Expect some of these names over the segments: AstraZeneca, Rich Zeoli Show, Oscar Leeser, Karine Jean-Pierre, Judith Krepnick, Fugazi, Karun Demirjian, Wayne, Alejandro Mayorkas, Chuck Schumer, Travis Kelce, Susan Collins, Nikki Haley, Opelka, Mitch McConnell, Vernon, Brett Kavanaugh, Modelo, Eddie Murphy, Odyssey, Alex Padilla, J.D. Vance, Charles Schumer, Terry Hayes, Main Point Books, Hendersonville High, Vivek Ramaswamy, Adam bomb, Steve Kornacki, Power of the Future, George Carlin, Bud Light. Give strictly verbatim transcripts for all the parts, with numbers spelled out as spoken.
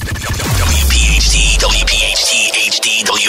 W P H T, W P H T, H D, W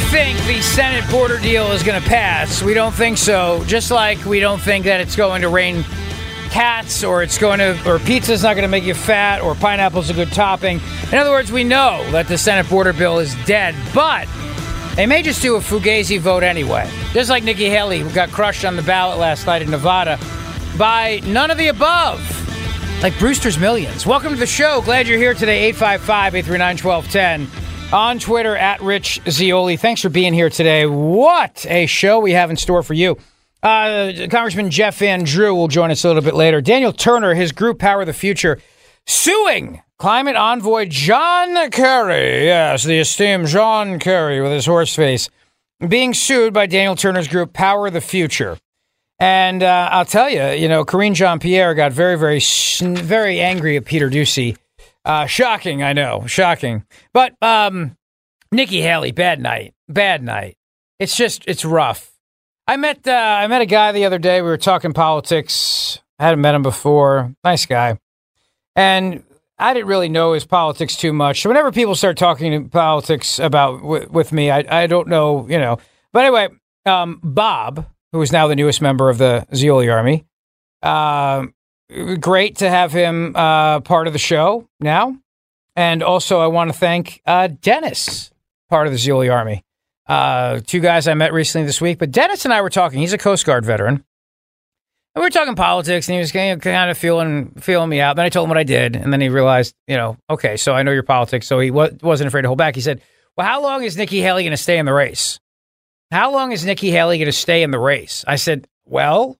think the Senate border deal is going to pass. We don't think so. Just like we don't think that it's going to rain cats or it's going to, or pizza's not going to make you fat or pineapple's a good topping. In other words, we know that the Senate border bill is dead, but they may just do a fugazi vote anyway. Just like Nikki Haley, who got crushed on the ballot last night in Nevada by none of the above, like Brewster's Millions. Welcome to the show. Glad you're here today. eight five five, eight three nine, one two one zero. On Twitter, at Rich Zeoli. Thanks for being here today. What a show we have in store for you. Uh, Congressman Jeff Van Drew will join us a little bit later. Daniel Turner, his group, Power of the Future, suing climate envoy John Kerry. Yes, the esteemed John Kerry with his horse face. Being sued by Daniel Turner's group, Power of the Future. And uh, I'll tell you, you know, Karine Jean-Pierre got very, very, very angry at Peter Ducey. Uh, shocking, I know, shocking. But um, Nikki Haley, bad night, bad night. It's just, it's rough. I met, uh, I met a guy the other day. We were talking politics. I hadn't met him before. Nice guy, and I didn't really know his politics too much. So whenever people start talking politics about w- with me, I, I don't know, you know. But anyway, um, Bob, who is now the newest member of the Zeoli Army, um. Uh, Great to have him uh, part of the show now. And also, I want to thank uh, Dennis, part of the Zeoli Army. Uh, two guys I met recently this week. But Dennis and I were talking. He's a Coast Guard veteran. And we were talking politics, and he was kind of feeling feeling me out. Then I told him what I did. And then he realized, you know, okay, so I know your politics. So he wa- wasn't afraid to hold back. He said, well, how long is Nikki Haley going to stay in the race? How long is Nikki Haley going to stay in the race? I said, well...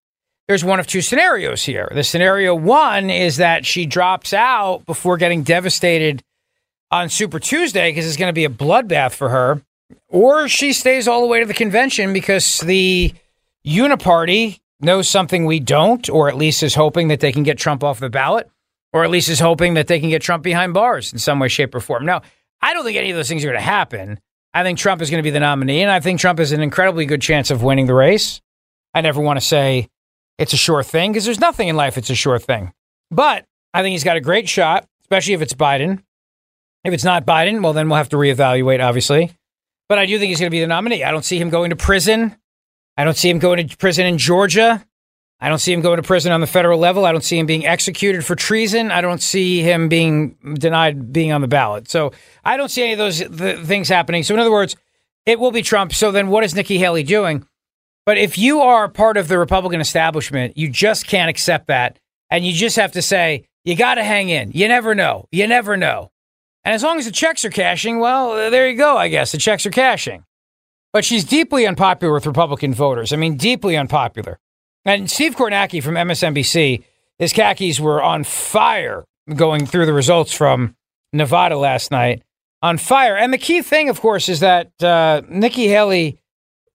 there's one of two scenarios here. The scenario one is that she drops out before getting devastated on Super Tuesday because it's going to be a bloodbath for her, or she stays all the way to the convention because the uniparty knows something we don't, or at least is hoping that they can get Trump off the ballot, or at least is hoping that they can get Trump behind bars in some way, shape, or form. Now, I don't think any of those things are going to happen. I think Trump is going to be the nominee, and I think Trump has an incredibly good chance of winning the race. I never want to say it's a sure thing, because there's nothing in life it's a sure thing. But I think he's got a great shot, especially if it's Biden. If it's not Biden, well, then we'll have to reevaluate, obviously. But I do think he's going to be the nominee. I don't see him going to prison. I don't see him going to prison in Georgia. I don't see him going to prison on the federal level. I don't see him being executed for treason. I don't see him being denied being on the ballot. So I don't see any of those th- things happening. So in other words, it will be Trump. So then what is Nikki Haley doing? But if you are part of the Republican establishment, you just can't accept that. And you just have to say, you got to hang in. You never know. You never know. And as long as the checks are cashing, well, there you go, I guess. The checks are cashing. But she's deeply unpopular with Republican voters. I mean, deeply unpopular. And Steve Kornacki from M S N B C, his khakis were on fire going through the results from Nevada last night. On fire. And the key thing, of course, is that uh, Nikki Haley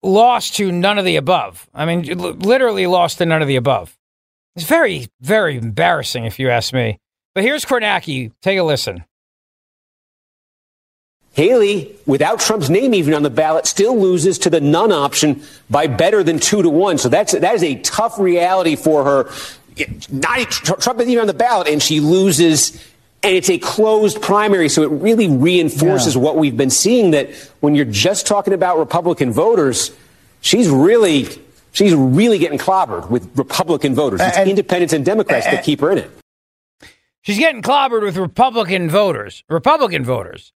lost to none of the above. I mean, literally lost to none of the above. It's very, very embarrassing, if you ask me. But here's Kornacki. Take a listen. Haley, without Trump's name even on the ballot, still loses to the none option by better than two to one. So that's that is a tough reality for her. Not, Trump isn't even on the ballot, and she loses. And it's a closed primary, so it really reinforces yeah. what we've been seeing, that when you're just talking about Republican voters, she's really she's really getting clobbered with Republican voters. It's and, independents and Democrats and, that keep her in it. She's getting clobbered with Republican voters. Republican voters.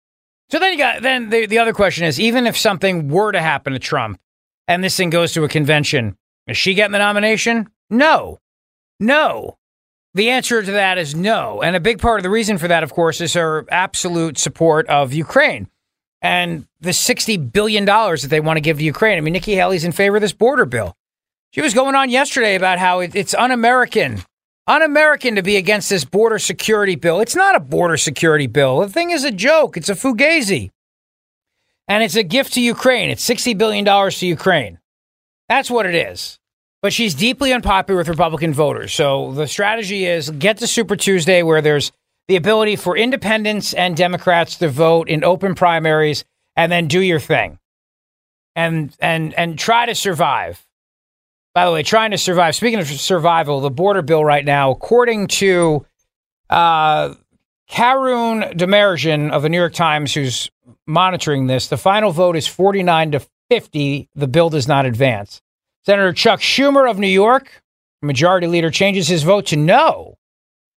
So then you got then the, the other question is, even if something were to happen to Trump and this thing goes to a convention, is she getting the nomination? No, no. The answer to that is no. And a big part of the reason for that, of course, is her absolute support of Ukraine and the sixty billion dollars that they want to give to Ukraine. I mean, Nikki Haley's in favor of this border bill. She was going on yesterday about how it, it's un-American, un-American to be against this border security bill. It's not a border security bill. The thing is a joke. It's a fugazi. And it's a gift to Ukraine. It's sixty billion dollars to Ukraine. That's what it is. But she's deeply unpopular with Republican voters. So the strategy is get to Super Tuesday, where there's the ability for independents and Democrats to vote in open primaries, and then do your thing and and and try to survive. By the way, trying to survive. Speaking of survival, the border bill right now, according to uh, Karun Demirjian of the New York Times, who's monitoring this, the final vote is forty-nine to fifty. The bill does not advance. Senator Chuck Schumer of New York, majority leader, changes his vote to no,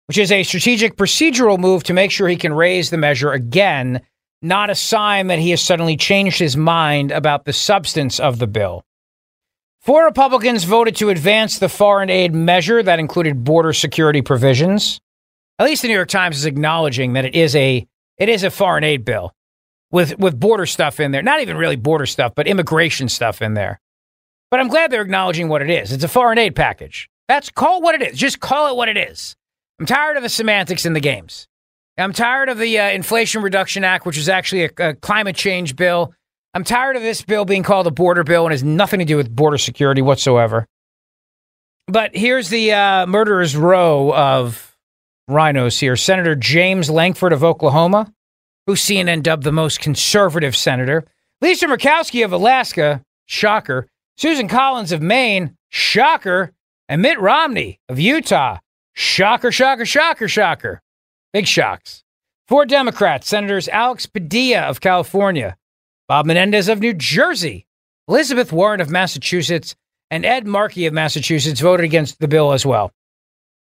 which is a strategic procedural move to make sure he can raise the measure again, not a sign that he has suddenly changed his mind about the substance of the bill. Four Republicans voted to advance the foreign aid measure that included border security provisions. At least the New York Times is acknowledging that it is a it is a foreign aid bill with with border stuff in there. Not even really border stuff, but immigration stuff in there. But I'm glad they're acknowledging what it is. It's a foreign aid package. That's call it what it is. Just call it what it is. I'm tired of the semantics in the games. I'm tired of the uh, Inflation Reduction Act, which is actually a, a climate change bill. I'm tired of this bill being called a border bill and has nothing to do with border security whatsoever. But here's the uh, murderer's row of rhinos here. Senator James Lankford of Oklahoma, who C N N dubbed the most conservative senator. Lisa Murkowski of Alaska, shocker. Susan Collins of Maine, shocker, and Mitt Romney of Utah, shocker, shocker, shocker, shocker. Big shocks. Four Democrats, Senators Alex Padilla of California, Bob Menendez of New Jersey, Elizabeth Warren of Massachusetts, and Ed Markey of Massachusetts voted against the bill as well,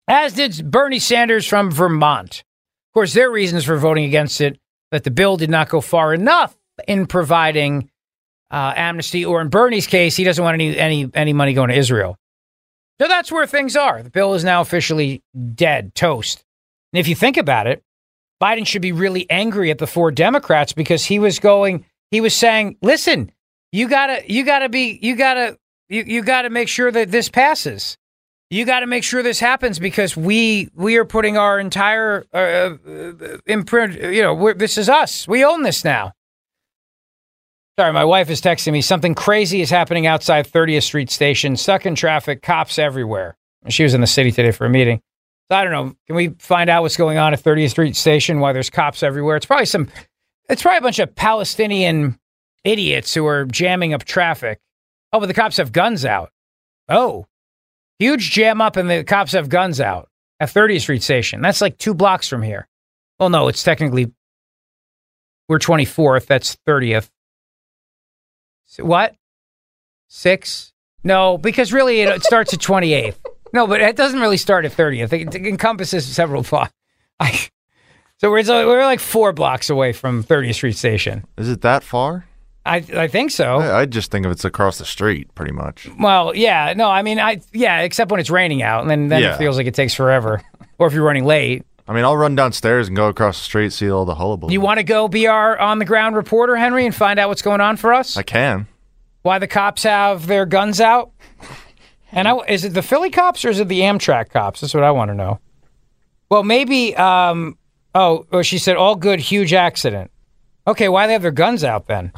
as did Bernie Sanders from Vermont. Of course, their reasons for voting against it, that the bill did not go far enough in providing Uh, amnesty, or in Bernie's case, he doesn't want any, any any money going to Israel. So that's where things are. The bill is now officially dead, toast. And if you think about it, Biden should be really angry at the four Democrats, because he was going, he was saying, listen, you gotta, you gotta be, you gotta, you, you gotta make sure that this passes. You gotta make sure this happens, because we we are putting our entire uh, imprint. You know, we're, this is us. We own this now. Sorry, my wife is texting me. Something crazy is happening outside thirtieth street Station. Stuck in traffic, cops everywhere. She was in the city today for a meeting. So I don't know. Can we find out what's going on at thirtieth street Station? Why there's cops everywhere? It's probably some. It's probably a bunch of Palestinian idiots who are jamming up traffic. Oh, but the cops have guns out. Oh, huge jam up, and the cops have guns out at thirtieth street Station. That's like two blocks from here. Well, no, it's technically we're twenty-fourth. That's thirtieth. What? Six? No, because really it, it starts at twenty-eighth. No, but it doesn't really start at thirtieth. It, it encompasses several blocks. I, so we're we're like four blocks away from thirtieth street Station. Is it that far? I I think so. I, I just think of it's across the street, pretty much. Well, yeah. No, I mean, I yeah, except when it's raining out, and then, then yeah. It feels like it takes forever. Or if you're running late. I mean, I'll run downstairs and go across the street, see all the hullabaloo. You want to go be our on-the-ground reporter, Henry, and find out what's going on for us? I can. Why the cops have their guns out? And I, is it the Philly cops or is it the Amtrak cops? That's what I want to know. Well, maybe, um, oh, oh, she said, all good, huge accident. Okay, why they have their guns out then?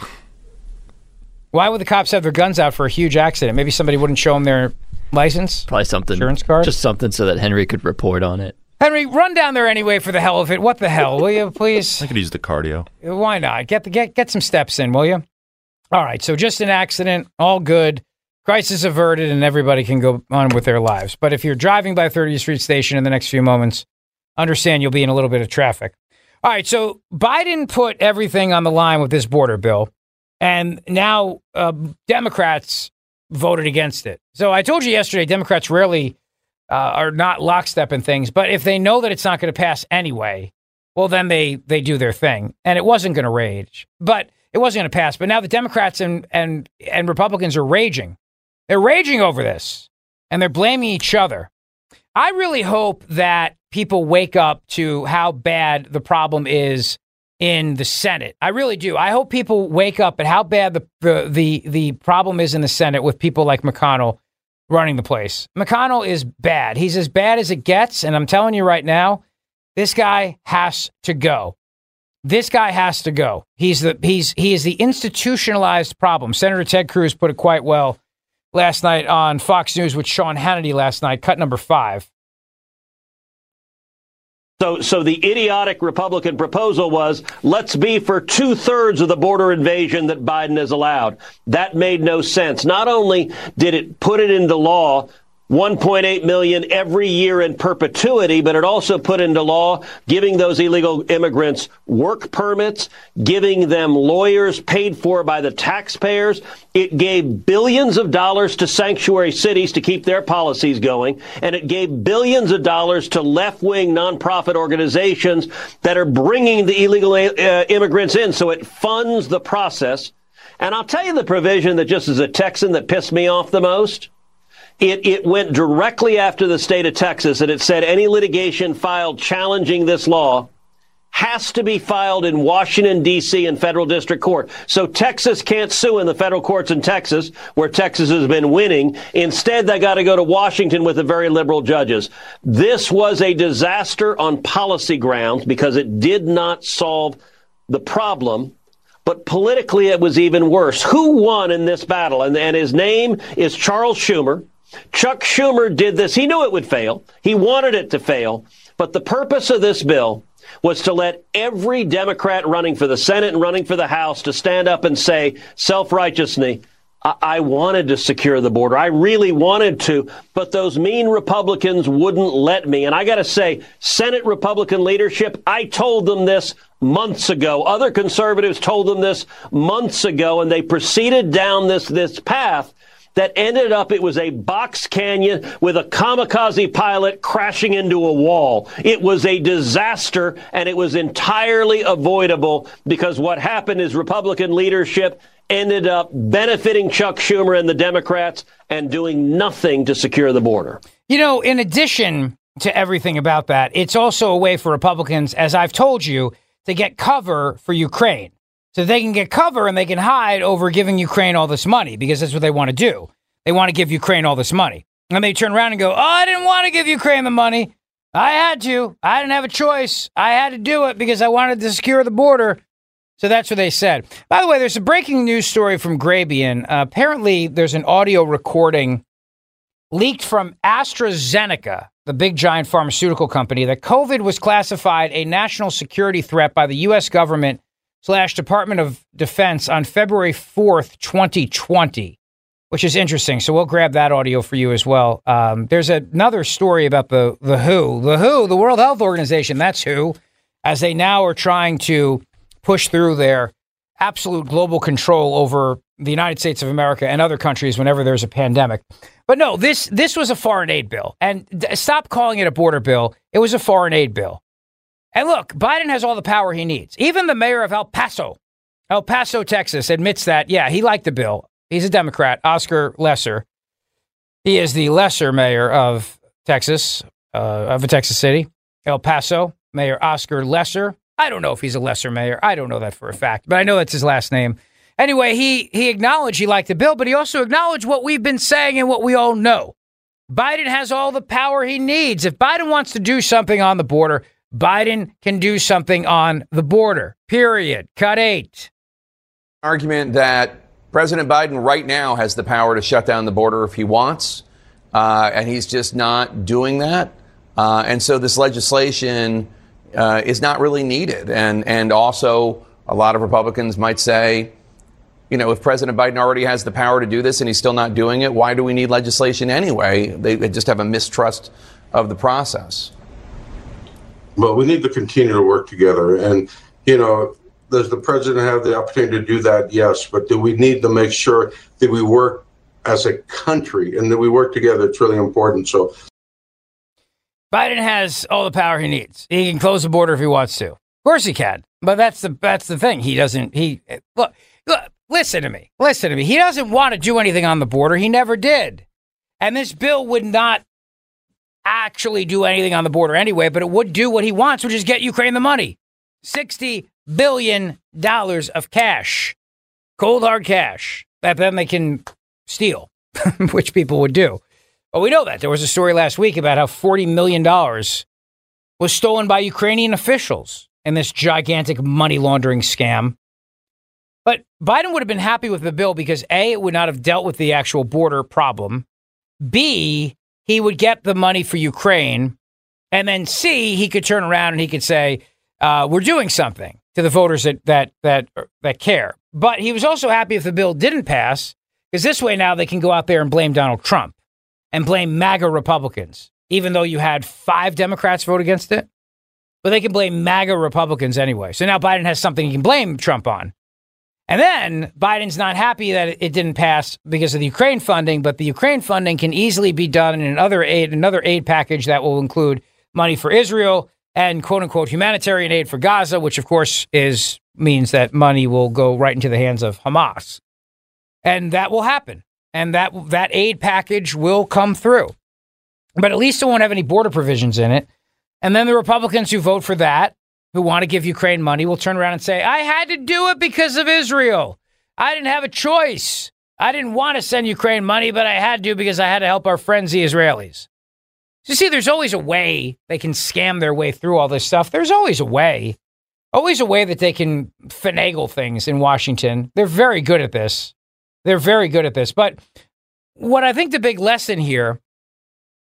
Why would the cops have their guns out for a huge accident? Maybe somebody wouldn't show them their license? Probably something. Insurance card? Just something so that Henry could report on it. Henry, run down there anyway for the hell of it. What the hell, will you, please? I could use the cardio. Why not? Get the get get some steps in, will you? All right, so just an accident, all good. Crisis averted, and everybody can go on with their lives. But if you're driving by thirtieth Street Station in the next few moments, understand you'll be in a little bit of traffic. All right, so Biden put everything on the line with this border bill, and now uh, Democrats voted against it. So I told you yesterday, Democrats rarely uh, are not lockstep in things, but if they know that it's not going to pass anyway, well, then they, they do their thing. And it wasn't going to rage, but it wasn't going to pass. But now the Democrats and, and, and Republicans are raging. They're raging over this, and they're blaming each other. I really hope that people wake up to how bad the problem is in the Senate. I really do. I hope people wake up at how bad the the the, the problem is in the Senate with people like McConnell running the place. McConnell is bad. He's as bad as it gets, and I'm telling you right now, this guy has to go. This guy has to go. He's the he's he is the institutionalized problem. Senator Ted Cruz put it quite well last night on Fox News with Sean Hannity last night, cut number five. So so the idiotic Republican proposal was, let's be for two thirds of the border invasion that Biden has allowed. That made no sense. Not only did it put it into law, one point eight million every year in perpetuity, but it also put into law giving those illegal immigrants work permits, giving them lawyers paid for by the taxpayers. It gave billions of dollars to sanctuary cities to keep their policies going, and it gave billions of dollars to left-wing nonprofit organizations that are bringing the illegal uh, immigrants in, so it funds the process. And I'll tell you the provision that, just as a Texan, that pissed me off the most. It, it went directly after the state of Texas, and it said any litigation filed challenging this law has to be filed in Washington, D C in federal district court. So Texas can't sue in the federal courts in Texas, where Texas has been winning. Instead, they got to go to Washington with the very liberal judges. This was a disaster on policy grounds because it did not solve the problem. But politically, it was even worse. Who won in this battle? And, and his name is Charles Schumer. Chuck Schumer did this. He knew it would fail. He wanted it to fail. But the purpose of this bill was to let every Democrat running for the Senate and running for the House to stand up and say self-righteously, I, I wanted to secure the border. I really wanted to. But those mean Republicans wouldn't let me. And I got to say, Senate Republican leadership, I told them this months ago. Other conservatives told them this months ago, and they proceeded down this this path that ended up, it was a box canyon with a kamikaze pilot crashing into a wall. It was a disaster, and it was entirely avoidable because what happened is Republican leadership ended up benefiting Chuck Schumer and the Democrats and doing nothing to secure the border. You know, in addition to everything about that, it's also a way for Republicans, as I've told you, to get cover for Ukraine. So they can get cover and they can hide over giving Ukraine all this money, because that's what they want to do. They want to give Ukraine all this money. And they turn around and go, oh, I didn't want to give Ukraine the money. I had to. I didn't have a choice. I had to do it because I wanted to secure the border. So that's what they said. By the way, there's a breaking news story from Grabian. Uh, apparently, there's an audio recording leaked from AstraZeneca, the big giant pharmaceutical company, that COVID was classified a national security threat by the U S government slash Department of Defense on February fourth, twenty twenty, which is interesting. So we'll grab that audio for you as well. Um, there's another story about the the W H O. The W H O, the World Health Organization, that's who, as they now are trying to push through their absolute global control over the United States of America and other countries whenever there's a pandemic. But no, this this was a foreign aid bill. And th- stop calling it a border bill. It was a foreign aid bill. And look, Biden has all the power he needs. Even the mayor of El Paso, El Paso, Texas, admits that, yeah, he liked the bill. He's a Democrat, Oscar Leeser. He is the lesser mayor of Texas, uh, of a Texas city, El Paso, Mayor Oscar Leeser. I don't know if he's a lesser mayor. I don't know that for a fact, but I know that's his last name. Anyway, he, he acknowledged he liked the bill, but he also acknowledged what we've been saying and what we all know. Biden has all the power he needs. If Biden wants to do something on the border, Biden can do something on the border, period. Cut eight. Argument that President Biden right now has the power to shut down the border if he wants, uh, and he's just not doing that. Uh, and so this legislation uh, is not really needed. And, and also, a lot of Republicans might say, you know, if President Biden already has the power to do this and he's still not doing it, why do we need legislation anyway? They, they just have a mistrust of the process. Well, we need to continue to work together. And, you know, does the president have the opportunity to do that? Yes. But do we need to make sure that we work as a country and that we work together? It's really important. So Biden has all the power he needs. He can close the border if he wants to. Of course he can. But that's the that's the thing. He doesn't. He look, look, listen to me. Listen to me. He doesn't want to do anything on the border. He never did. And this bill would not actually do anything on the border anyway, but it would do what he wants, which is get Ukraine the money. sixty billion dollars of cash, cold hard cash, that then they can steal, which people would do. But we know that. There was a story last week about how forty million dollars was stolen by Ukrainian officials in this gigantic money laundering scam. But Biden would have been happy with the bill because, A, it would not have dealt with the actual border problem. B, he would get the money for Ukraine. And then C, he could turn around and he could say, uh, we're doing something to the voters that that that that care. But he was also happy if the bill didn't pass, because this way now they can go out there and blame Donald Trump and blame MAGA Republicans, even though you had five Democrats vote against it. But they can blame MAGA Republicans anyway. So now Biden has something he can blame Trump on. And then Biden's not happy that it didn't pass because of the Ukraine funding, but the Ukraine funding can easily be done in another aid, another aid package that will include money for Israel and quote unquote humanitarian aid for Gaza, which of course is means that money will go right into the hands of Hamas. And that will happen. And that that aid package will come through. But at least it won't have any border provisions in it. And then the Republicans who vote for that, who want to give Ukraine money, will turn around and say, I had to do it because of Israel. I didn't have a choice. I didn't want to send Ukraine money, but I had to because I had to help our friends, the Israelis. So you see, there's always a way they can scam their way through all this stuff. There's always a way, always a way that they can finagle things in Washington. They're very good at this. They're very good at this. But what I think the big lesson here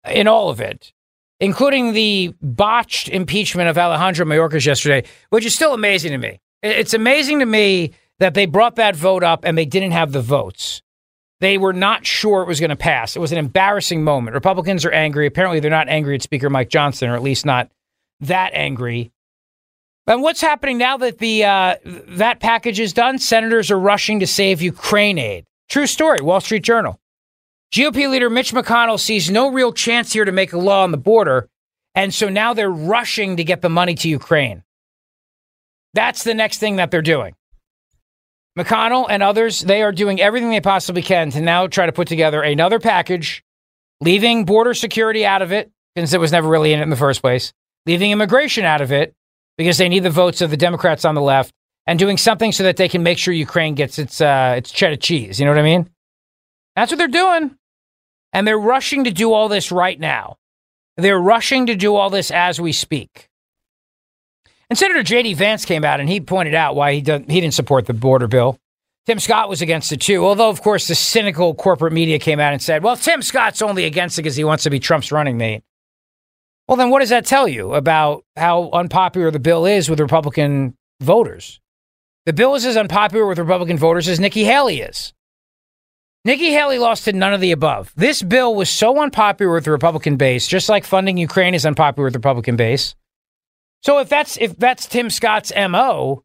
in all of it, including the botched impeachment of Alejandro Mayorkas yesterday, which is still amazing to me. It's amazing to me that they brought that vote up and they didn't have the votes. They were not sure it was going to pass. It was an embarrassing moment. Republicans are angry. Apparently, they're not angry at Speaker Mike Johnson, or at least not that angry. And what's happening now that the uh, that package is done? Senators are rushing to save Ukraine aid. True story. Wall Street Journal. G O P leader Mitch McConnell sees no real chance here to make a law on the border, and so now they're rushing to get the money to Ukraine. That's the next thing that they're doing. McConnell and others, they are doing everything they possibly can to now try to put together another package, leaving border security out of it, since it was never really in it in the first place, leaving immigration out of it, because they need the votes of the Democrats on the left, and doing something so that they can make sure Ukraine gets its, uh, its cheddar cheese. You know what I mean? That's what they're doing. And they're rushing to do all this right now. They're rushing to do all this as we speak. And Senator J D. Vance came out and he pointed out why he didn't, he didn't support the border bill. Tim Scott was against it, too. Although, of course, the cynical corporate media came out and said, well, Tim Scott's only against it because he wants to be Trump's running mate. Well, then what does that tell you about how unpopular the bill is with Republican voters? The bill is as unpopular with Republican voters as Nikki Haley is. Nikki Haley lost to none of the above. This bill was so unpopular with the Republican base, just like funding Ukraine is unpopular with the Republican base. So if that's if that's Tim Scott's M O,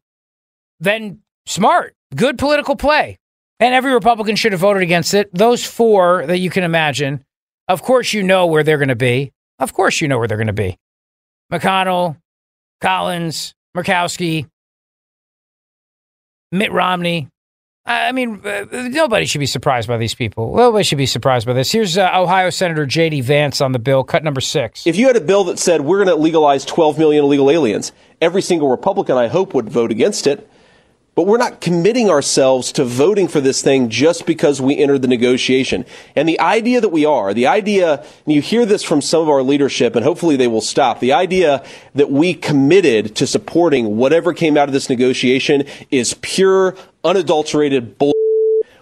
then smart, good political play. And every Republican should have voted against it. Those four that you can imagine, of course you know where they're going to be. Of course you know where they're going to be. McConnell, Collins, Murkowski, Mitt Romney. I mean, nobody should be surprised by these people. Nobody should be surprised by this. Here's uh, Ohio Senator J D. Vance on the bill, cut number six. If you had a bill that said we're going to legalize twelve million illegal aliens, every single Republican, I hope, would vote against it. But we're not committing ourselves to voting for this thing just because we entered the negotiation. And the idea that we are, the idea, and you hear this from some of our leadership, and hopefully they will stop, the idea that we committed to supporting whatever came out of this negotiation is pure, unadulterated bull.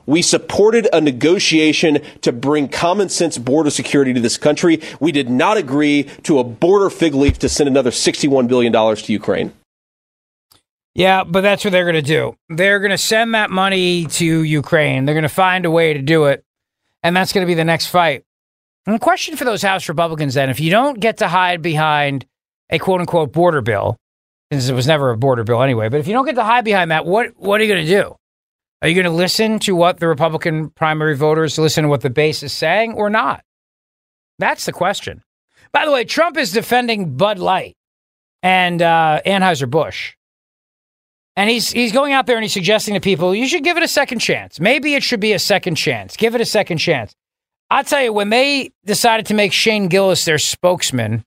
We supported a negotiation to bring common sense border security to this country. We did not agree to a border fig leaf to send another sixty-one billion dollars to Ukraine. Yeah, but that's what they're going to do. They're going to send that money to Ukraine. They're going to find a way to do it. And that's going to be the next fight. And the question for those House Republicans, then, if you don't get to hide behind a quote unquote border bill, since it was never a border bill anyway, but if you don't get to hide behind that, what, what are you going to do? Are you going to listen to what the Republican primary voters listen to what the base is saying or not? That's the question. By the way, Trump is defending Bud Light and uh, Anheuser-Busch. And he's he's going out there and he's suggesting to people, you should give it a second chance. Maybe it should be a second chance. Give it a second chance. I'll tell you, when they decided to make Shane Gillis their spokesman,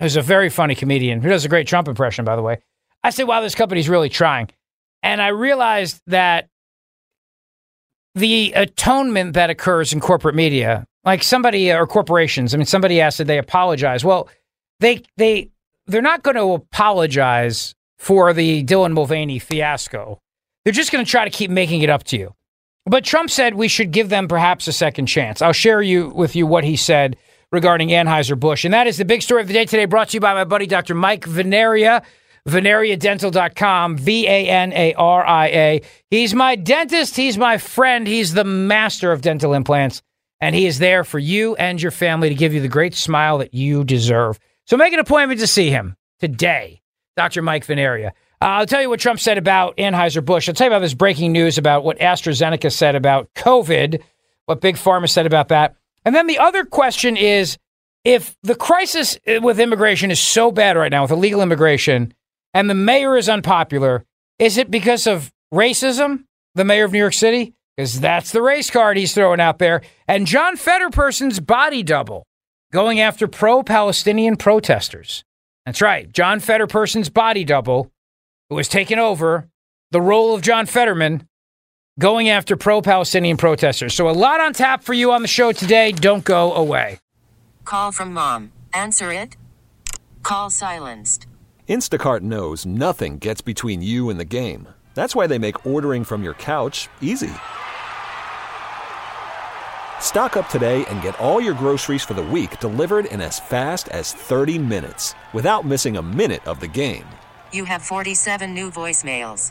who's a very funny comedian who does a great Trump impression, by the way, I said, wow, this company's really trying. And I realized that the atonement that occurs in corporate media, like somebody or corporations, I mean, somebody asked, did they apologize? Well, they, they, they're not going to apologize for the Dylan Mulvaney fiasco. They're just going to try to keep making it up to you. But Trump said we should give them perhaps a second chance. I'll share you with you what he said regarding Anheuser-Busch. And that is the big story of the day today, brought to you by my buddy, Doctor Mike Venaria. Venaria Dental dot com, V A N A R I A. He's my dentist. He's my friend. He's the master of dental implants. And he is there for you and your family to give you the great smile that you deserve. So make an appointment to see him today, Doctor Mike Venaria. Uh, I'll tell you what Trump said about Anheuser-Busch. I'll tell you about this breaking news about what AstraZeneca said about COVID, what Big Pharma said about that. And then the other question is, if the crisis with immigration is so bad right now, with illegal immigration, and the mayor is unpopular, is it because of racism, the mayor of New York City? Because that's the race card he's throwing out there. And John Fetterperson's body double going after pro-Palestinian protesters. That's right. John Fetterperson's body double, who has taken over the role of John Fetterman, going after pro-Palestinian protesters. So a lot on tap for you on the show today. Don't go away. Call from mom. Answer it. Call silenced. Instacart knows nothing gets between you and the game. That's why they make ordering from your couch easy. Stock up today and get all your groceries for the week delivered in as fast as thirty minutes without missing a minute of the game. You have forty-seven new voicemails.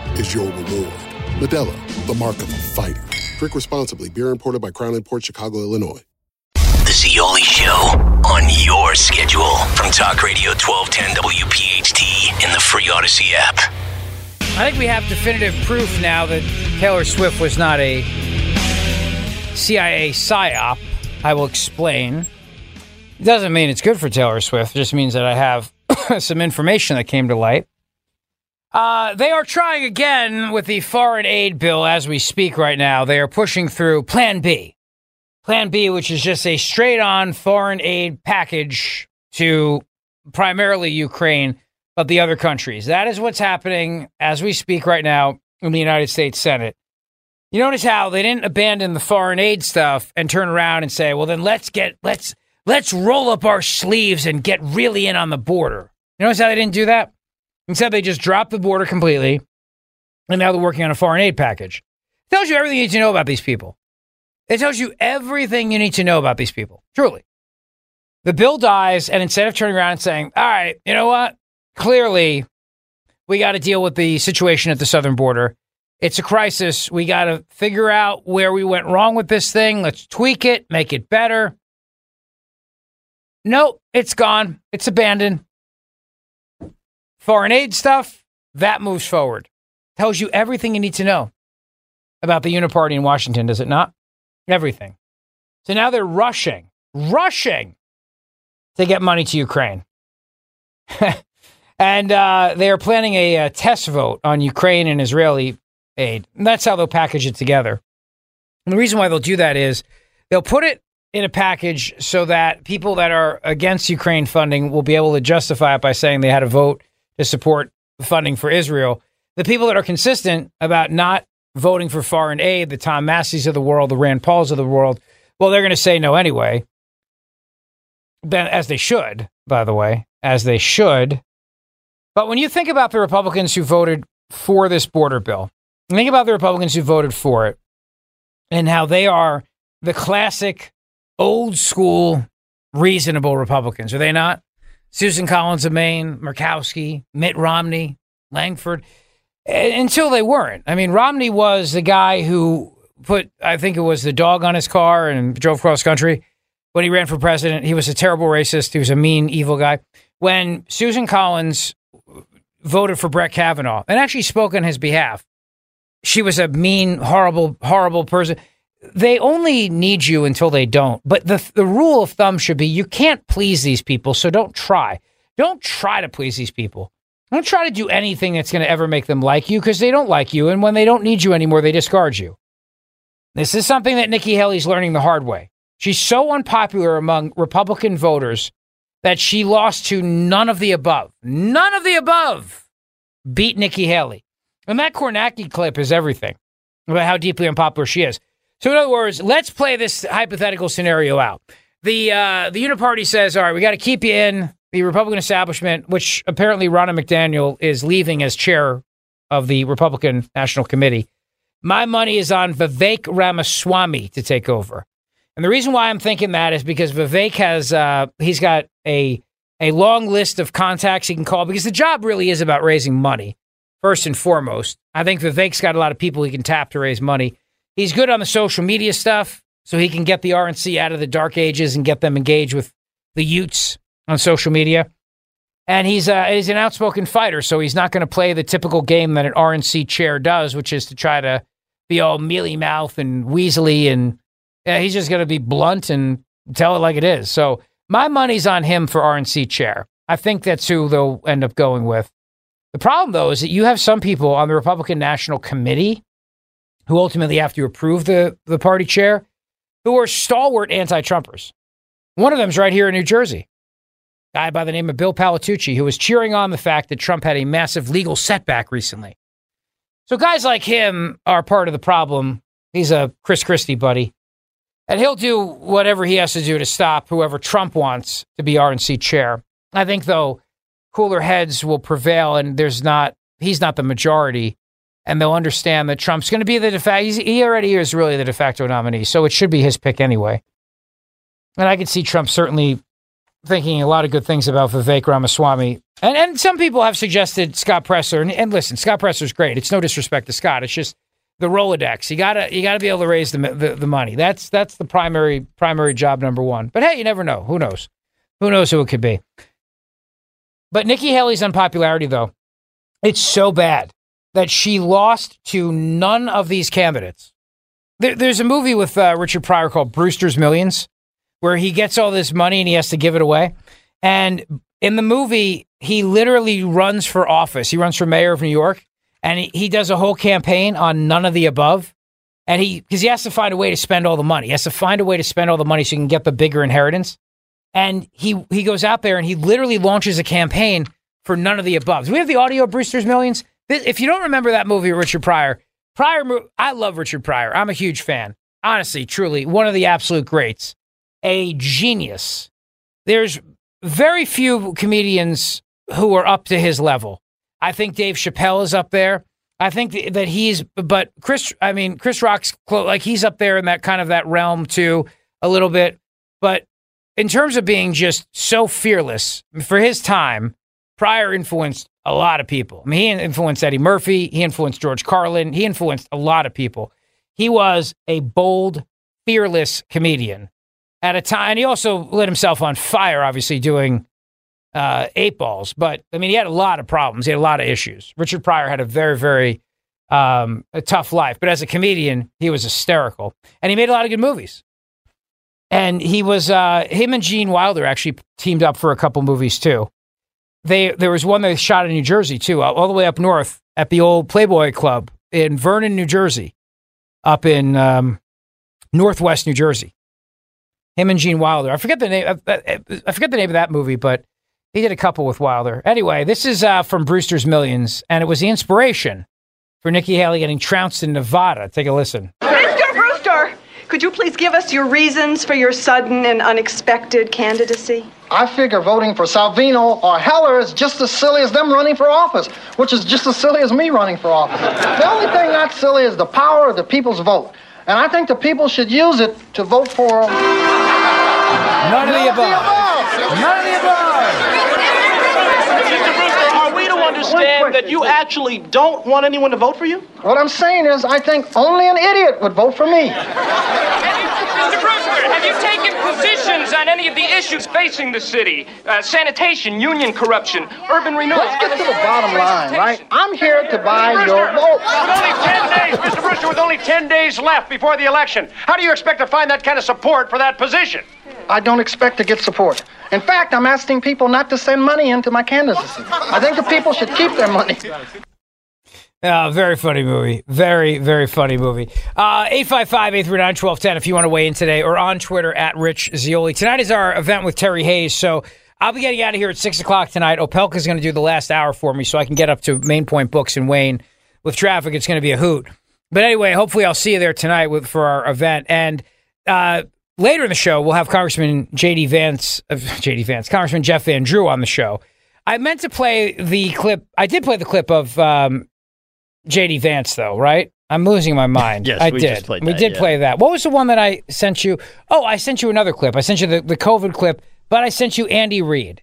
is your reward. Modelo, the mark of a fighter. Drink responsibly. Beer imported by Crown Imports, Chicago, Illinois. The Zeoli Show, on your schedule from Talk Radio twelve ten W P H T in the free Odyssey app. I think we have definitive proof now that Taylor Swift was not a C I A psyop. I will explain. It doesn't mean it's good for Taylor Swift. It just means that I have some information that came to light. Uh, they are trying again with the foreign aid bill as we speak right now. They are pushing through Plan B. Plan B, which is just a straight-on foreign aid package to primarily Ukraine, but the other countries. That is what's happening as we speak right now in the United States Senate. You notice how they didn't abandon the foreign aid stuff and turn around and say, well, then let's get let's let's roll up our sleeves and get really in on the border. You notice how they didn't do that? Instead, they just dropped the border completely, and now they're working on a foreign aid package. It tells you everything you need to know about these people. It tells you everything you need to know about these people. Truly. The bill dies, and instead of turning around and saying, all right, you know what? Clearly, we got to deal with the situation at the southern border. It's a crisis. We got to figure out where we went wrong with this thing. Let's tweak it, make it better. Nope, it's gone. It's abandoned. Foreign aid stuff, that moves forward. Tells you everything you need to know about the Uniparty in Washington, does it not? Everything. So now they're rushing, rushing to get money to Ukraine. And uh, they are planning a, a test vote on Ukraine and Israeli aid. And that's how they'll package it together. And the reason why they'll do that is they'll put it in a package so that people that are against Ukraine funding will be able to justify it by saying they had a vote to support the funding for Israel. The people that are consistent about not voting for foreign aid, the Tom Masseys of the world, the Rand Pauls of the world, well, they're going to say no anyway, as they should, by the way, as they should. But when you think about the Republicans who voted for this border bill, think about the Republicans who voted for it and how they are the classic old school reasonable Republicans. Are they not? Susan Collins of Maine, Murkowski, Mitt Romney, Langford, until they weren't. I mean, Romney was the guy who put, I think it was the dog on his car and drove cross country when he ran for president. He was a terrible racist. He was a mean, evil guy. When Susan Collins voted for Brett Kavanaugh and actually spoke on his behalf, she was a mean, horrible, horrible person. They only need you until they don't. But the the rule of thumb should be you can't please these people, so don't try. Don't try to please these people. Don't try to do anything that's going to ever make them like you, because they don't like you. And when they don't need you anymore, they discard you. This is something that Nikki Haley's learning the hard way. She's so unpopular among Republican voters that she lost to none of the above. None of the above beat Nikki Haley. And that Kornacki clip is everything about how deeply unpopular she is. So in other words, let's play this hypothetical scenario out. The uh, the Uniparty says, all right, we got to keep you in the Republican establishment, which apparently Ronna McDaniel is leaving as chair of the Republican National Committee. My money is on Vivek Ramaswamy to take over. And the reason why I'm thinking that is because Vivek has uh, he's got a a long list of contacts he can call, because the job really is about raising money, first and foremost. I think Vivek's got a lot of people he can tap to raise money. He's good on the social media stuff, so he can get the R N C out of the dark ages and get them engaged with the youths on social media. And he's uh, he's an outspoken fighter, so he's not going to play the typical game that an R N C chair does, which is to try to be all mealy-mouthed and weaselly. And yeah, he's just going to be blunt and tell it like it is. So my money's on him for R N C chair. I think that's who they'll end up going with. The problem, though, is that you have some people on the Republican National Committee who ultimately have to approve the, the party chair, who are stalwart anti-Trumpers. One of them's right here in New Jersey, a guy by the name of Bill Palatucci, who was cheering on the fact that Trump had a massive legal setback recently. So guys like him are part of the problem. He's a Chris Christie buddy. And he'll do whatever he has to do to stop whoever Trump wants to be R N C chair. I think, though, cooler heads will prevail, and there's not he's not the majority. And they'll understand that Trump's going to be the de facto, he already is really the de facto nominee, so it should be his pick anyway. And I can see Trump certainly thinking a lot of good things about Vivek Ramaswamy. And and some people have suggested Scott Presser. And, and listen, Scott Presser's great. It's no disrespect to Scott. It's just the Rolodex. You gotta you gotta be able to raise the the, the money. That's that's the primary primary job number one. But hey, you never know. Who knows? Who knows who it could be? But Nikki Haley's unpopularity, though, it's so bad that she lost to none of these candidates. There, there's a movie with uh, Richard Pryor called Brewster's Millions, where he gets all this money and he has to give it away. And in the movie, he literally runs for office. He runs for mayor of New York, and he, he does a whole campaign on none of the above. And he, because he has to find a way to spend all the money. He has to find a way to spend all the money so he can get the bigger inheritance. And he, he goes out there and he literally launches a campaign for none of the above. Do we have the audio of Brewster's Millions? If you don't remember that movie, Richard Pryor, Pryor, I love Richard Pryor. I'm a huge fan. Honestly, truly, one of the absolute greats. A genius. There's very few comedians who are up to his level. I think Dave Chappelle is up there. I think that he's, but Chris, I mean, Chris Rock's close, like he's up there in that kind of that realm too, a little bit. But in terms of being just so fearless for his time, Pryor influenced a lot of people. I mean, he influenced Eddie Murphy. He influenced George Carlin. He influenced a lot of people. He was a bold, fearless comedian at a time. And he also lit himself on fire, obviously, doing uh, eight balls. But, I mean, he had a lot of problems. He had a lot of issues. Richard Pryor had a very, very um, a tough life. But as a comedian, he was hysterical. And he made a lot of good movies. And he was, uh, him and Gene Wilder actually teamed up for a couple movies, too. They There was one they shot in New Jersey, too, all the way up north at the old Playboy Club in Vernon, New Jersey, up in um, northwest New Jersey. Him and Gene Wilder. I forget the name. I, I, I forget the name of that movie, but he did a couple with Wilder. Anyway, this is uh, from Brewster's Millions, and it was the inspiration for Nikki Haley getting trounced in Nevada. Take a listen. Mister Brewster, could you please give us your reasons for your sudden and unexpected candidacy? I figure voting for Salvino or Heller is just as silly as them running for office, which is just as silly as me running for office. The only thing not silly is the power of the people's vote. And I think the people should use it to vote for... None, None of the above. above. None of the above. Mister Brewster, are we to understand that you actually don't want anyone to vote for you? What I'm saying is I think only an idiot would vote for me. Have you taken positions on any of the issues facing the city? Uh, sanitation, union corruption, urban renewal. Let's get to the bottom line, right? I'm here to buy Mister your vote. With only ten days, Mister Brewster, with only ten days left before the election, how do you expect to find that kind of support for that position? I don't expect to get support. In fact, I'm asking people not to send money into my candidacy. I think the people should keep their money. Uh, very funny movie. Very, very funny movie. Uh, eight five five, eight three nine, one two one zero if you want to weigh in today, or on Twitter at Rich Zeoli. Tonight is our event with Terry Hayes, so I'll be getting out of here at six o'clock tonight. Opelka's going to do the last hour for me so I can get up to Main Point Books in Wayne. With traffic, it's going to be a hoot. But anyway, hopefully I'll see you there tonight with, for our event. And uh, later in the show, we'll have Congressman J D Vance, uh, J D Vance, Congressman Jeff Van Drew on the show. I meant to play the clip. I did play the clip of... Um, J D. Vance, though, right? I'm losing my mind. Yes, I we did. Just played we that, did yeah. play that. What was the one that I sent you? Oh, I sent you another clip. I sent you the, the COVID clip, but I sent you Andy Reid,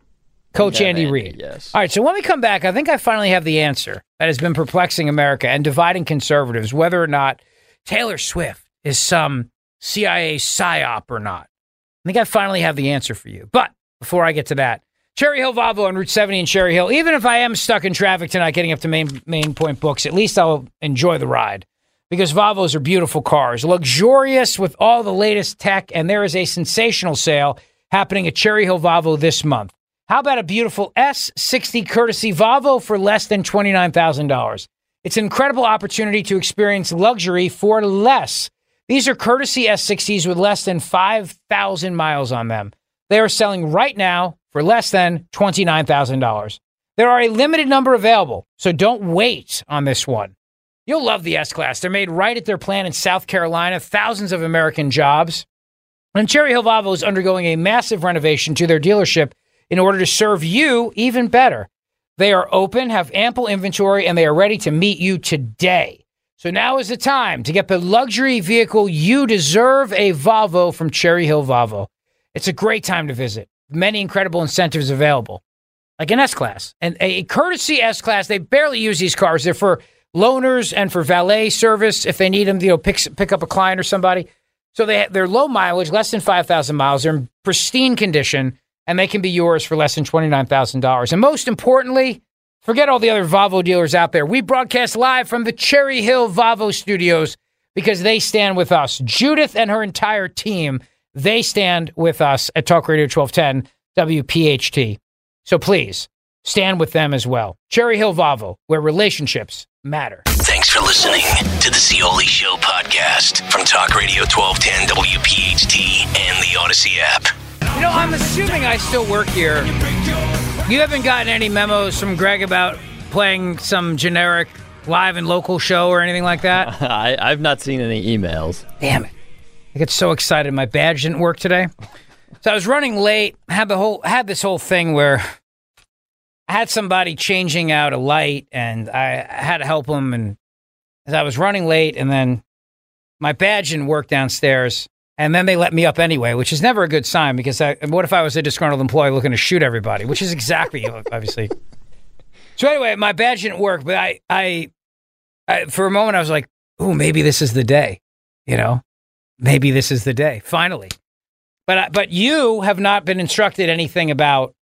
Coach Andy, Andy Reid. Yes. All right, so when we come back, I think I finally have the answer that has been perplexing America and dividing conservatives, whether or not Taylor Swift is some C I A psyop or not. I think I finally have the answer for you. But before I get to that, Cherry Hill Volvo on Route seventy in Cherry Hill. Even if I am stuck in traffic tonight getting up to Main, Main Point Books, at least I'll enjoy the ride because Volvos are beautiful cars, luxurious with all the latest tech, and there is a sensational sale happening at Cherry Hill Volvo this month. How about a beautiful S sixty courtesy Volvo for less than twenty-nine thousand dollars? It's an incredible opportunity to experience luxury for less. These are courtesy S sixties with less than five thousand miles on them. They are selling right now for less than twenty-nine thousand dollars. There are a limited number available, so don't wait on this one. You'll love the S-Class. They're made right at their plant in South Carolina, thousands of American jobs. And Cherry Hill Volvo is undergoing a massive renovation to their dealership in order to serve you even better. They are open, have ample inventory, and they are ready to meet you today. So now is the time to get the luxury vehicle you deserve, a Volvo from Cherry Hill Volvo. It's a great time to visit. Many incredible incentives available, like an S-Class. And a courtesy S-Class, they barely use these cars. They're for loaners and for valet service if they need them to, you know, pick, pick up a client or somebody. So they, they're low mileage, less than five thousand miles. They're in pristine condition, and they can be yours for less than twenty-nine thousand dollars. And most importantly, forget all the other Volvo dealers out there. We broadcast live from the Cherry Hill Volvo studios because they stand with us. Judith and her entire team, they stand with us at Talk Radio twelve ten W P H T. So please, stand with them as well. Cherry Hill Volvo, where relationships matter. Thanks for listening to the Zeoli Show podcast from Talk Radio twelve ten W P H T and the Odyssey app. You know, I'm assuming I still work here. You haven't gotten any memos from Greg about playing some generic live and local show or anything like that? I, I've not seen any emails. Damn it. I get so excited. My badge didn't work today. So I was running late. Had the whole had this whole thing where I had somebody changing out a light and I had to help him. And as I was running late, and then my badge didn't work downstairs. And then they let me up anyway, which is never a good sign because I, what if I was a disgruntled employee looking to shoot everybody, which is exactly, obviously, So anyway, my badge didn't work, but I, I, I for a moment, I was like, "Ooh, maybe this is the day," you know, maybe this is the day finally. But but you have not been instructed anything about,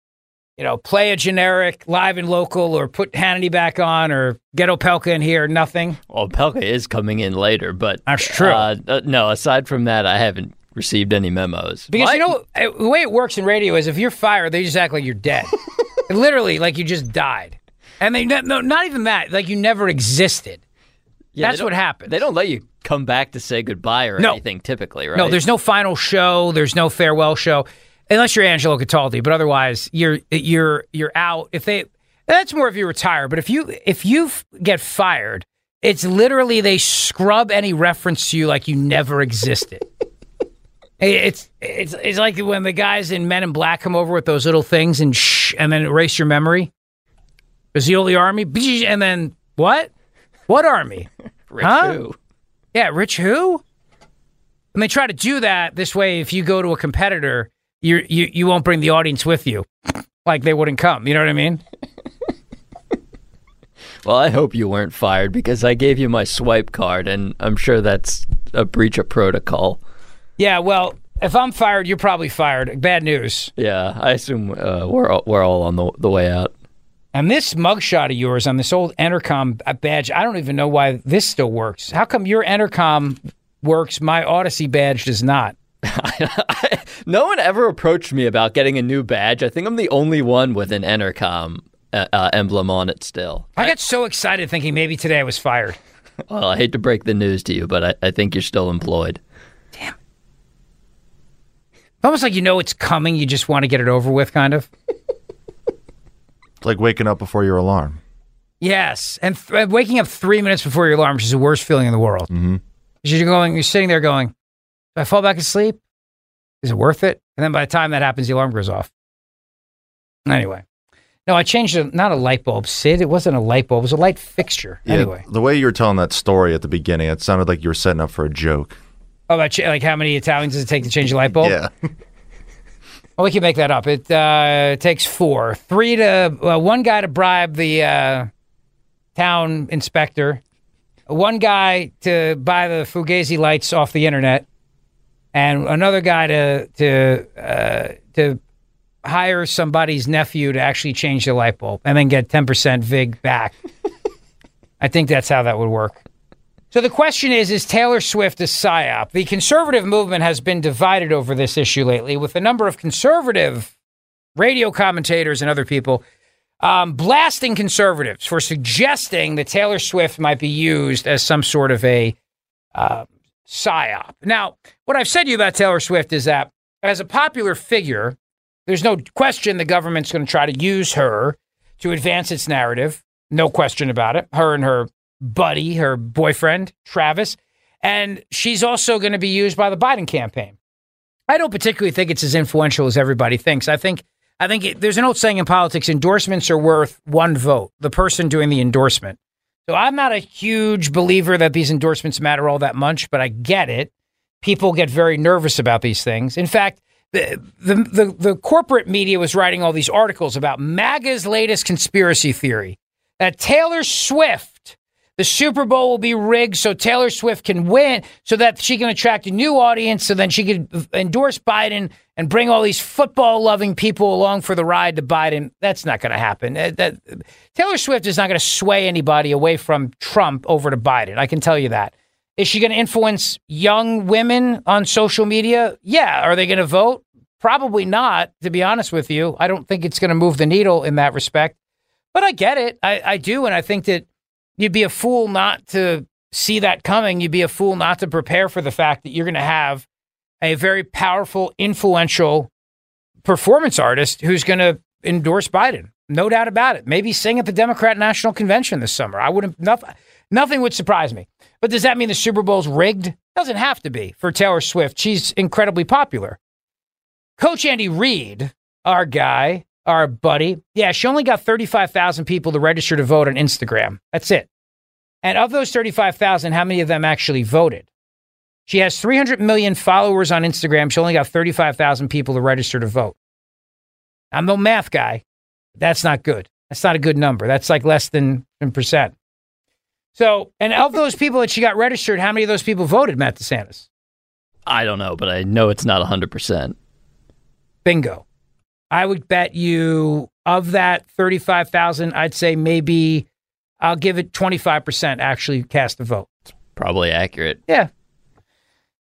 you know, play a generic live and local, or put Hannity back on, or get Opelka in here. Nothing. Well, Opelka is coming in later, but that's true. Uh, uh, no, aside from that, I haven't received any memos. Because what? You know, the way it works in radio is if you're fired, they just act like you're dead, literally, like you just died, and they no, not even that, like you never existed. Yeah, that's what happens. They don't let you come back to say goodbye or no. anything typically, right? No, there's no final show. There's no farewell show. Unless you're Angelo Cataldi, but otherwise you're you're you're out. If they, that's more if you retire. But if you if you get fired, it's literally they scrub any reference to you like you never existed. it's it's it's like when the guys in Men in Black come over with those little things and shh, and then erase your memory. Zeoli Army, and then what? What army? Rich huh? who? Yeah, Rich who? And they try to do that this way. If you go to a competitor, You you you won't bring the audience with you, like they wouldn't come. You know what I mean? Well, I hope you weren't fired because I gave you my swipe card, and I'm sure that's a breach of protocol. Yeah, well, if I'm fired, you're probably fired. Bad news. Yeah, I assume uh, we're all, we're all on the the way out. And this mugshot of yours on this old Entercom badge, I don't even know why this still works. How come your Entercom works, my Odyssey badge does not? No one ever approached me about getting a new badge. I think I'm the only one with an Entercom uh, uh, emblem on it still. I got so excited thinking maybe today I was fired. Well, I hate to break the news to you, but I, I think you're still employed. Damn. Almost like you know it's coming, you just want to get it over with, kind of. It's like waking up before your alarm. Yes, and th- waking up three minutes before your alarm, which is the worst feeling in the world. Mm-hmm. You're going, you're sitting there going, do I fall back asleep? Is it worth it? And then by the time that happens, the alarm goes off. Anyway. No, I changed it. Not a light bulb, Sid. It wasn't a light bulb. It was a light fixture. Yeah, anyway. The way you were telling that story at the beginning, it sounded like you were setting up for a joke. Oh, about ch- like how many Italians does it take to change a light bulb? Yeah. Well, we can make that up. It uh, takes four. Three to... Uh, one guy to bribe the uh, town inspector. One guy to buy the Fugazi lights off the internet. And another guy to to uh, to hire somebody's nephew to actually change the light bulb and then get ten percent vig back. I think that's how that would work. So the question is, is Taylor Swift a psyop? The conservative movement has been divided over this issue lately, with a number of conservative radio commentators and other people um, blasting conservatives for suggesting that Taylor Swift might be used as some sort of a... Uh, psyop. Now, what I've said to you about Taylor Swift is that as a popular figure, there's no question the government's going to try to use her to advance its narrative. No question about it. Her and her buddy, her boyfriend, Travis. And she's also going to be used by the Biden campaign. I don't particularly think it's as influential as everybody thinks. I think I think it, there's an old saying in politics, endorsements are worth one vote, the person doing the endorsement. So I'm not a huge believer that these endorsements matter all that much, but I get it. People get very nervous about these things. In fact, the the the, the corporate media was writing all these articles about MAGA's latest conspiracy theory that Taylor Swift, the Super Bowl will be rigged so Taylor Swift can win so that she can attract a new audience so then she can endorse Biden and bring all these football-loving people along for the ride to Biden. That's not going to happen. That, that, Taylor Swift is not going to sway anybody away from Trump over to Biden. I can tell you that. Is she going to influence young women on social media? Yeah. Are they going to vote? Probably not, to be honest with you. I don't think it's going to move the needle in that respect. But I get it. I, I do, and I think that you'd be a fool not to see that coming. You'd be a fool not to prepare for the fact that you're going to have a very powerful, influential performance artist who's going to endorse Biden. No doubt about it. Maybe sing at the Democrat National Convention this summer. I wouldn't. Nothing, nothing would surprise me. But does that mean the Super Bowl's rigged? Doesn't have to be for Taylor Swift. She's incredibly popular. Coach Andy Reid, our guy, our buddy. Yeah, she only got thirty-five thousand people to register to vote on Instagram. That's it. And of those thirty-five thousand, how many of them actually voted? She has three hundred million followers on Instagram. She only got thirty-five thousand people to register to vote. I'm no math guy. That's not good. That's not a good number. That's like less than ten percent. So, and of those people that she got registered, how many of those people voted Matt DeSantis? I don't know, but I know it's not one hundred percent. Bingo. I would bet you of that thirty-five thousand, I'd say maybe I'll give it twenty-five percent actually cast a vote. It's probably accurate. Yeah.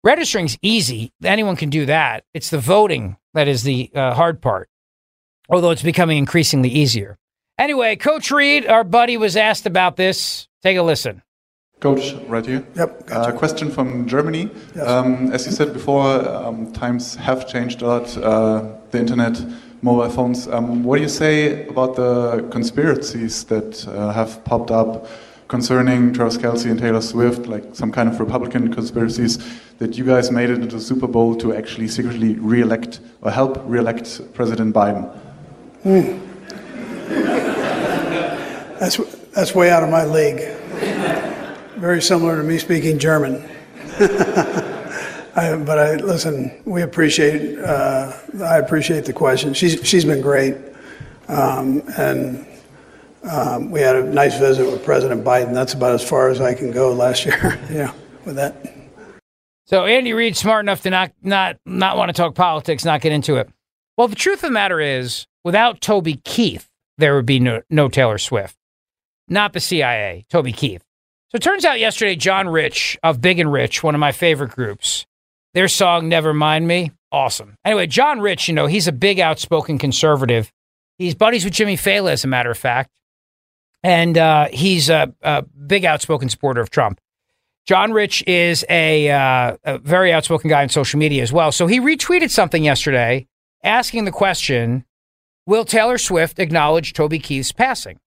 Registering's easy. Anyone can do that. It's the voting that is the uh, hard part, although it's becoming increasingly easier. Anyway, Coach Reed, our buddy, was asked about this. Take a listen. Coach, right here. Yep. Gotcha. Uh, question from Germany. Yes. Um, as you said before, um, times have changed a lot. Uh, the internet, mobile phones. Um, what do you say about the conspiracies that uh, have popped up concerning Travis Kelce and Taylor Swift, like some kind of Republican conspiracies, that you guys made it into the Super Bowl to actually secretly re-elect or help re-elect President Biden? Mm. That's that's way out of my league. Very similar to me speaking German. I, but I listen. We appreciate. Uh, I appreciate the question. She's she's been great, um, and um, we had a nice visit with President Biden. That's about as far as I can go last year. Yeah, with that. So Andy Reid, smart enough to not not not want to talk politics, not get into it. Well, the truth of the matter is, without Toby Keith, there would be no, no Taylor Swift. Not the C I A, Toby Keith. So it turns out yesterday, John Rich of Big and Rich, one of my favorite groups, their song, Never Mind Me, awesome. Anyway, John Rich, you know, he's a big outspoken conservative. He's buddies with Jimmy Fallon, as a matter of fact. And uh, he's a, a big outspoken supporter of Trump. John Rich is a, uh, a very outspoken guy on social media as well. So he retweeted something yesterday asking the question, will Taylor Swift acknowledge Toby Keith's passing?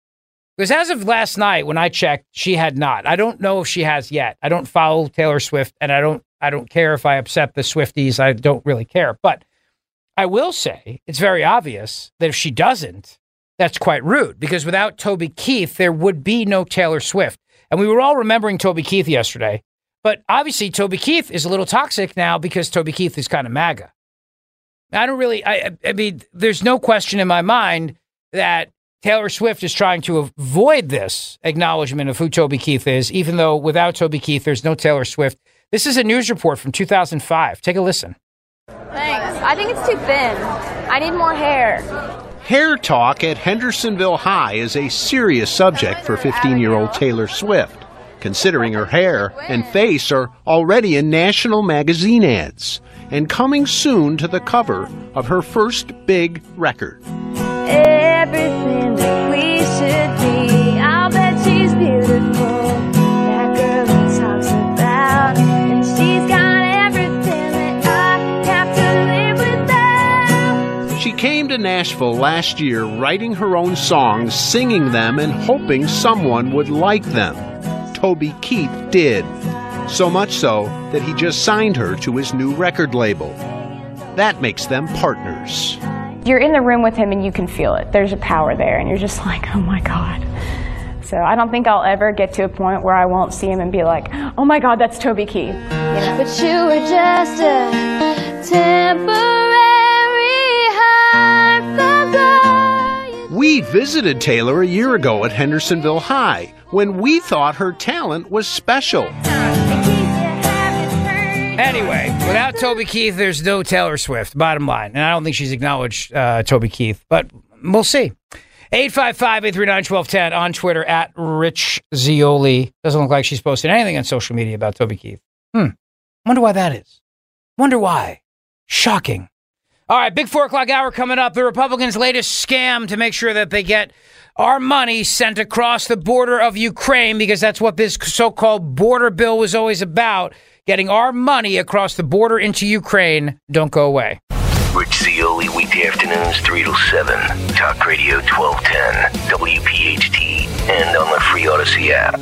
Because as of last night, when I checked, she had not. I don't know if she has yet. I don't follow Taylor Swift, and I don't I don't care if I upset the Swifties. I don't really care. But I will say it's very obvious that if she doesn't, that's quite rude. Because without Toby Keith, there would be no Taylor Swift. And we were all remembering Toby Keith yesterday. But obviously, Toby Keith is a little toxic now because Toby Keith is kind of MAGA. I don't really, I, I mean, there's no question in my mind that Taylor Swift is trying to avoid this acknowledgement of who Toby Keith is, even though without Toby Keith, there's no Taylor Swift. This is a news report from two thousand five. Take a listen. Thanks. I think it's too thin. I need more hair. Hair talk at Hendersonville High is a serious subject for fifteen-year-old Taylor Swift, considering her hair and face are already in national magazine ads and coming soon to the cover of her first big record. Everything that we should be, I'll bet she's beautiful. That girl that talks about, and she's got everything that I have to live without. She came to Nashville last year writing her own songs, singing them, and hoping someone would like them. Toby Keith did. So much so that he just signed her to his new record label. That makes them partners. You're in the room with him and you can feel it. There's a power there and you're just like, oh my God. So I don't think I'll ever get to a point where I won't see him and be like, oh my God, that's Toby Keith. You know? But you were just a temporary heartbreaker. We visited Taylor a year ago at Hendersonville High when we thought her talent was special. Anyway, without Toby Keith, there's no Taylor Swift, bottom line. And I don't think she's acknowledged uh, Toby Keith, but we'll see. eight five five, eight three nine, one two one zero on Twitter at Rich Zeoli. Doesn't look like she's posted anything on social media about Toby Keith. Hmm. Wonder why that is. Wonder why. Shocking. All right, big four o'clock hour coming up. The Republicans' latest scam to make sure that they get our money sent across the border of Ukraine, because that's what this so-called border bill was always about. Getting our money across the border into Ukraine. Don't go away. Rich Zeoli, weekday afternoons, three to seven. Talk Radio twelve ten, W P H T, and on the free Odyssey app.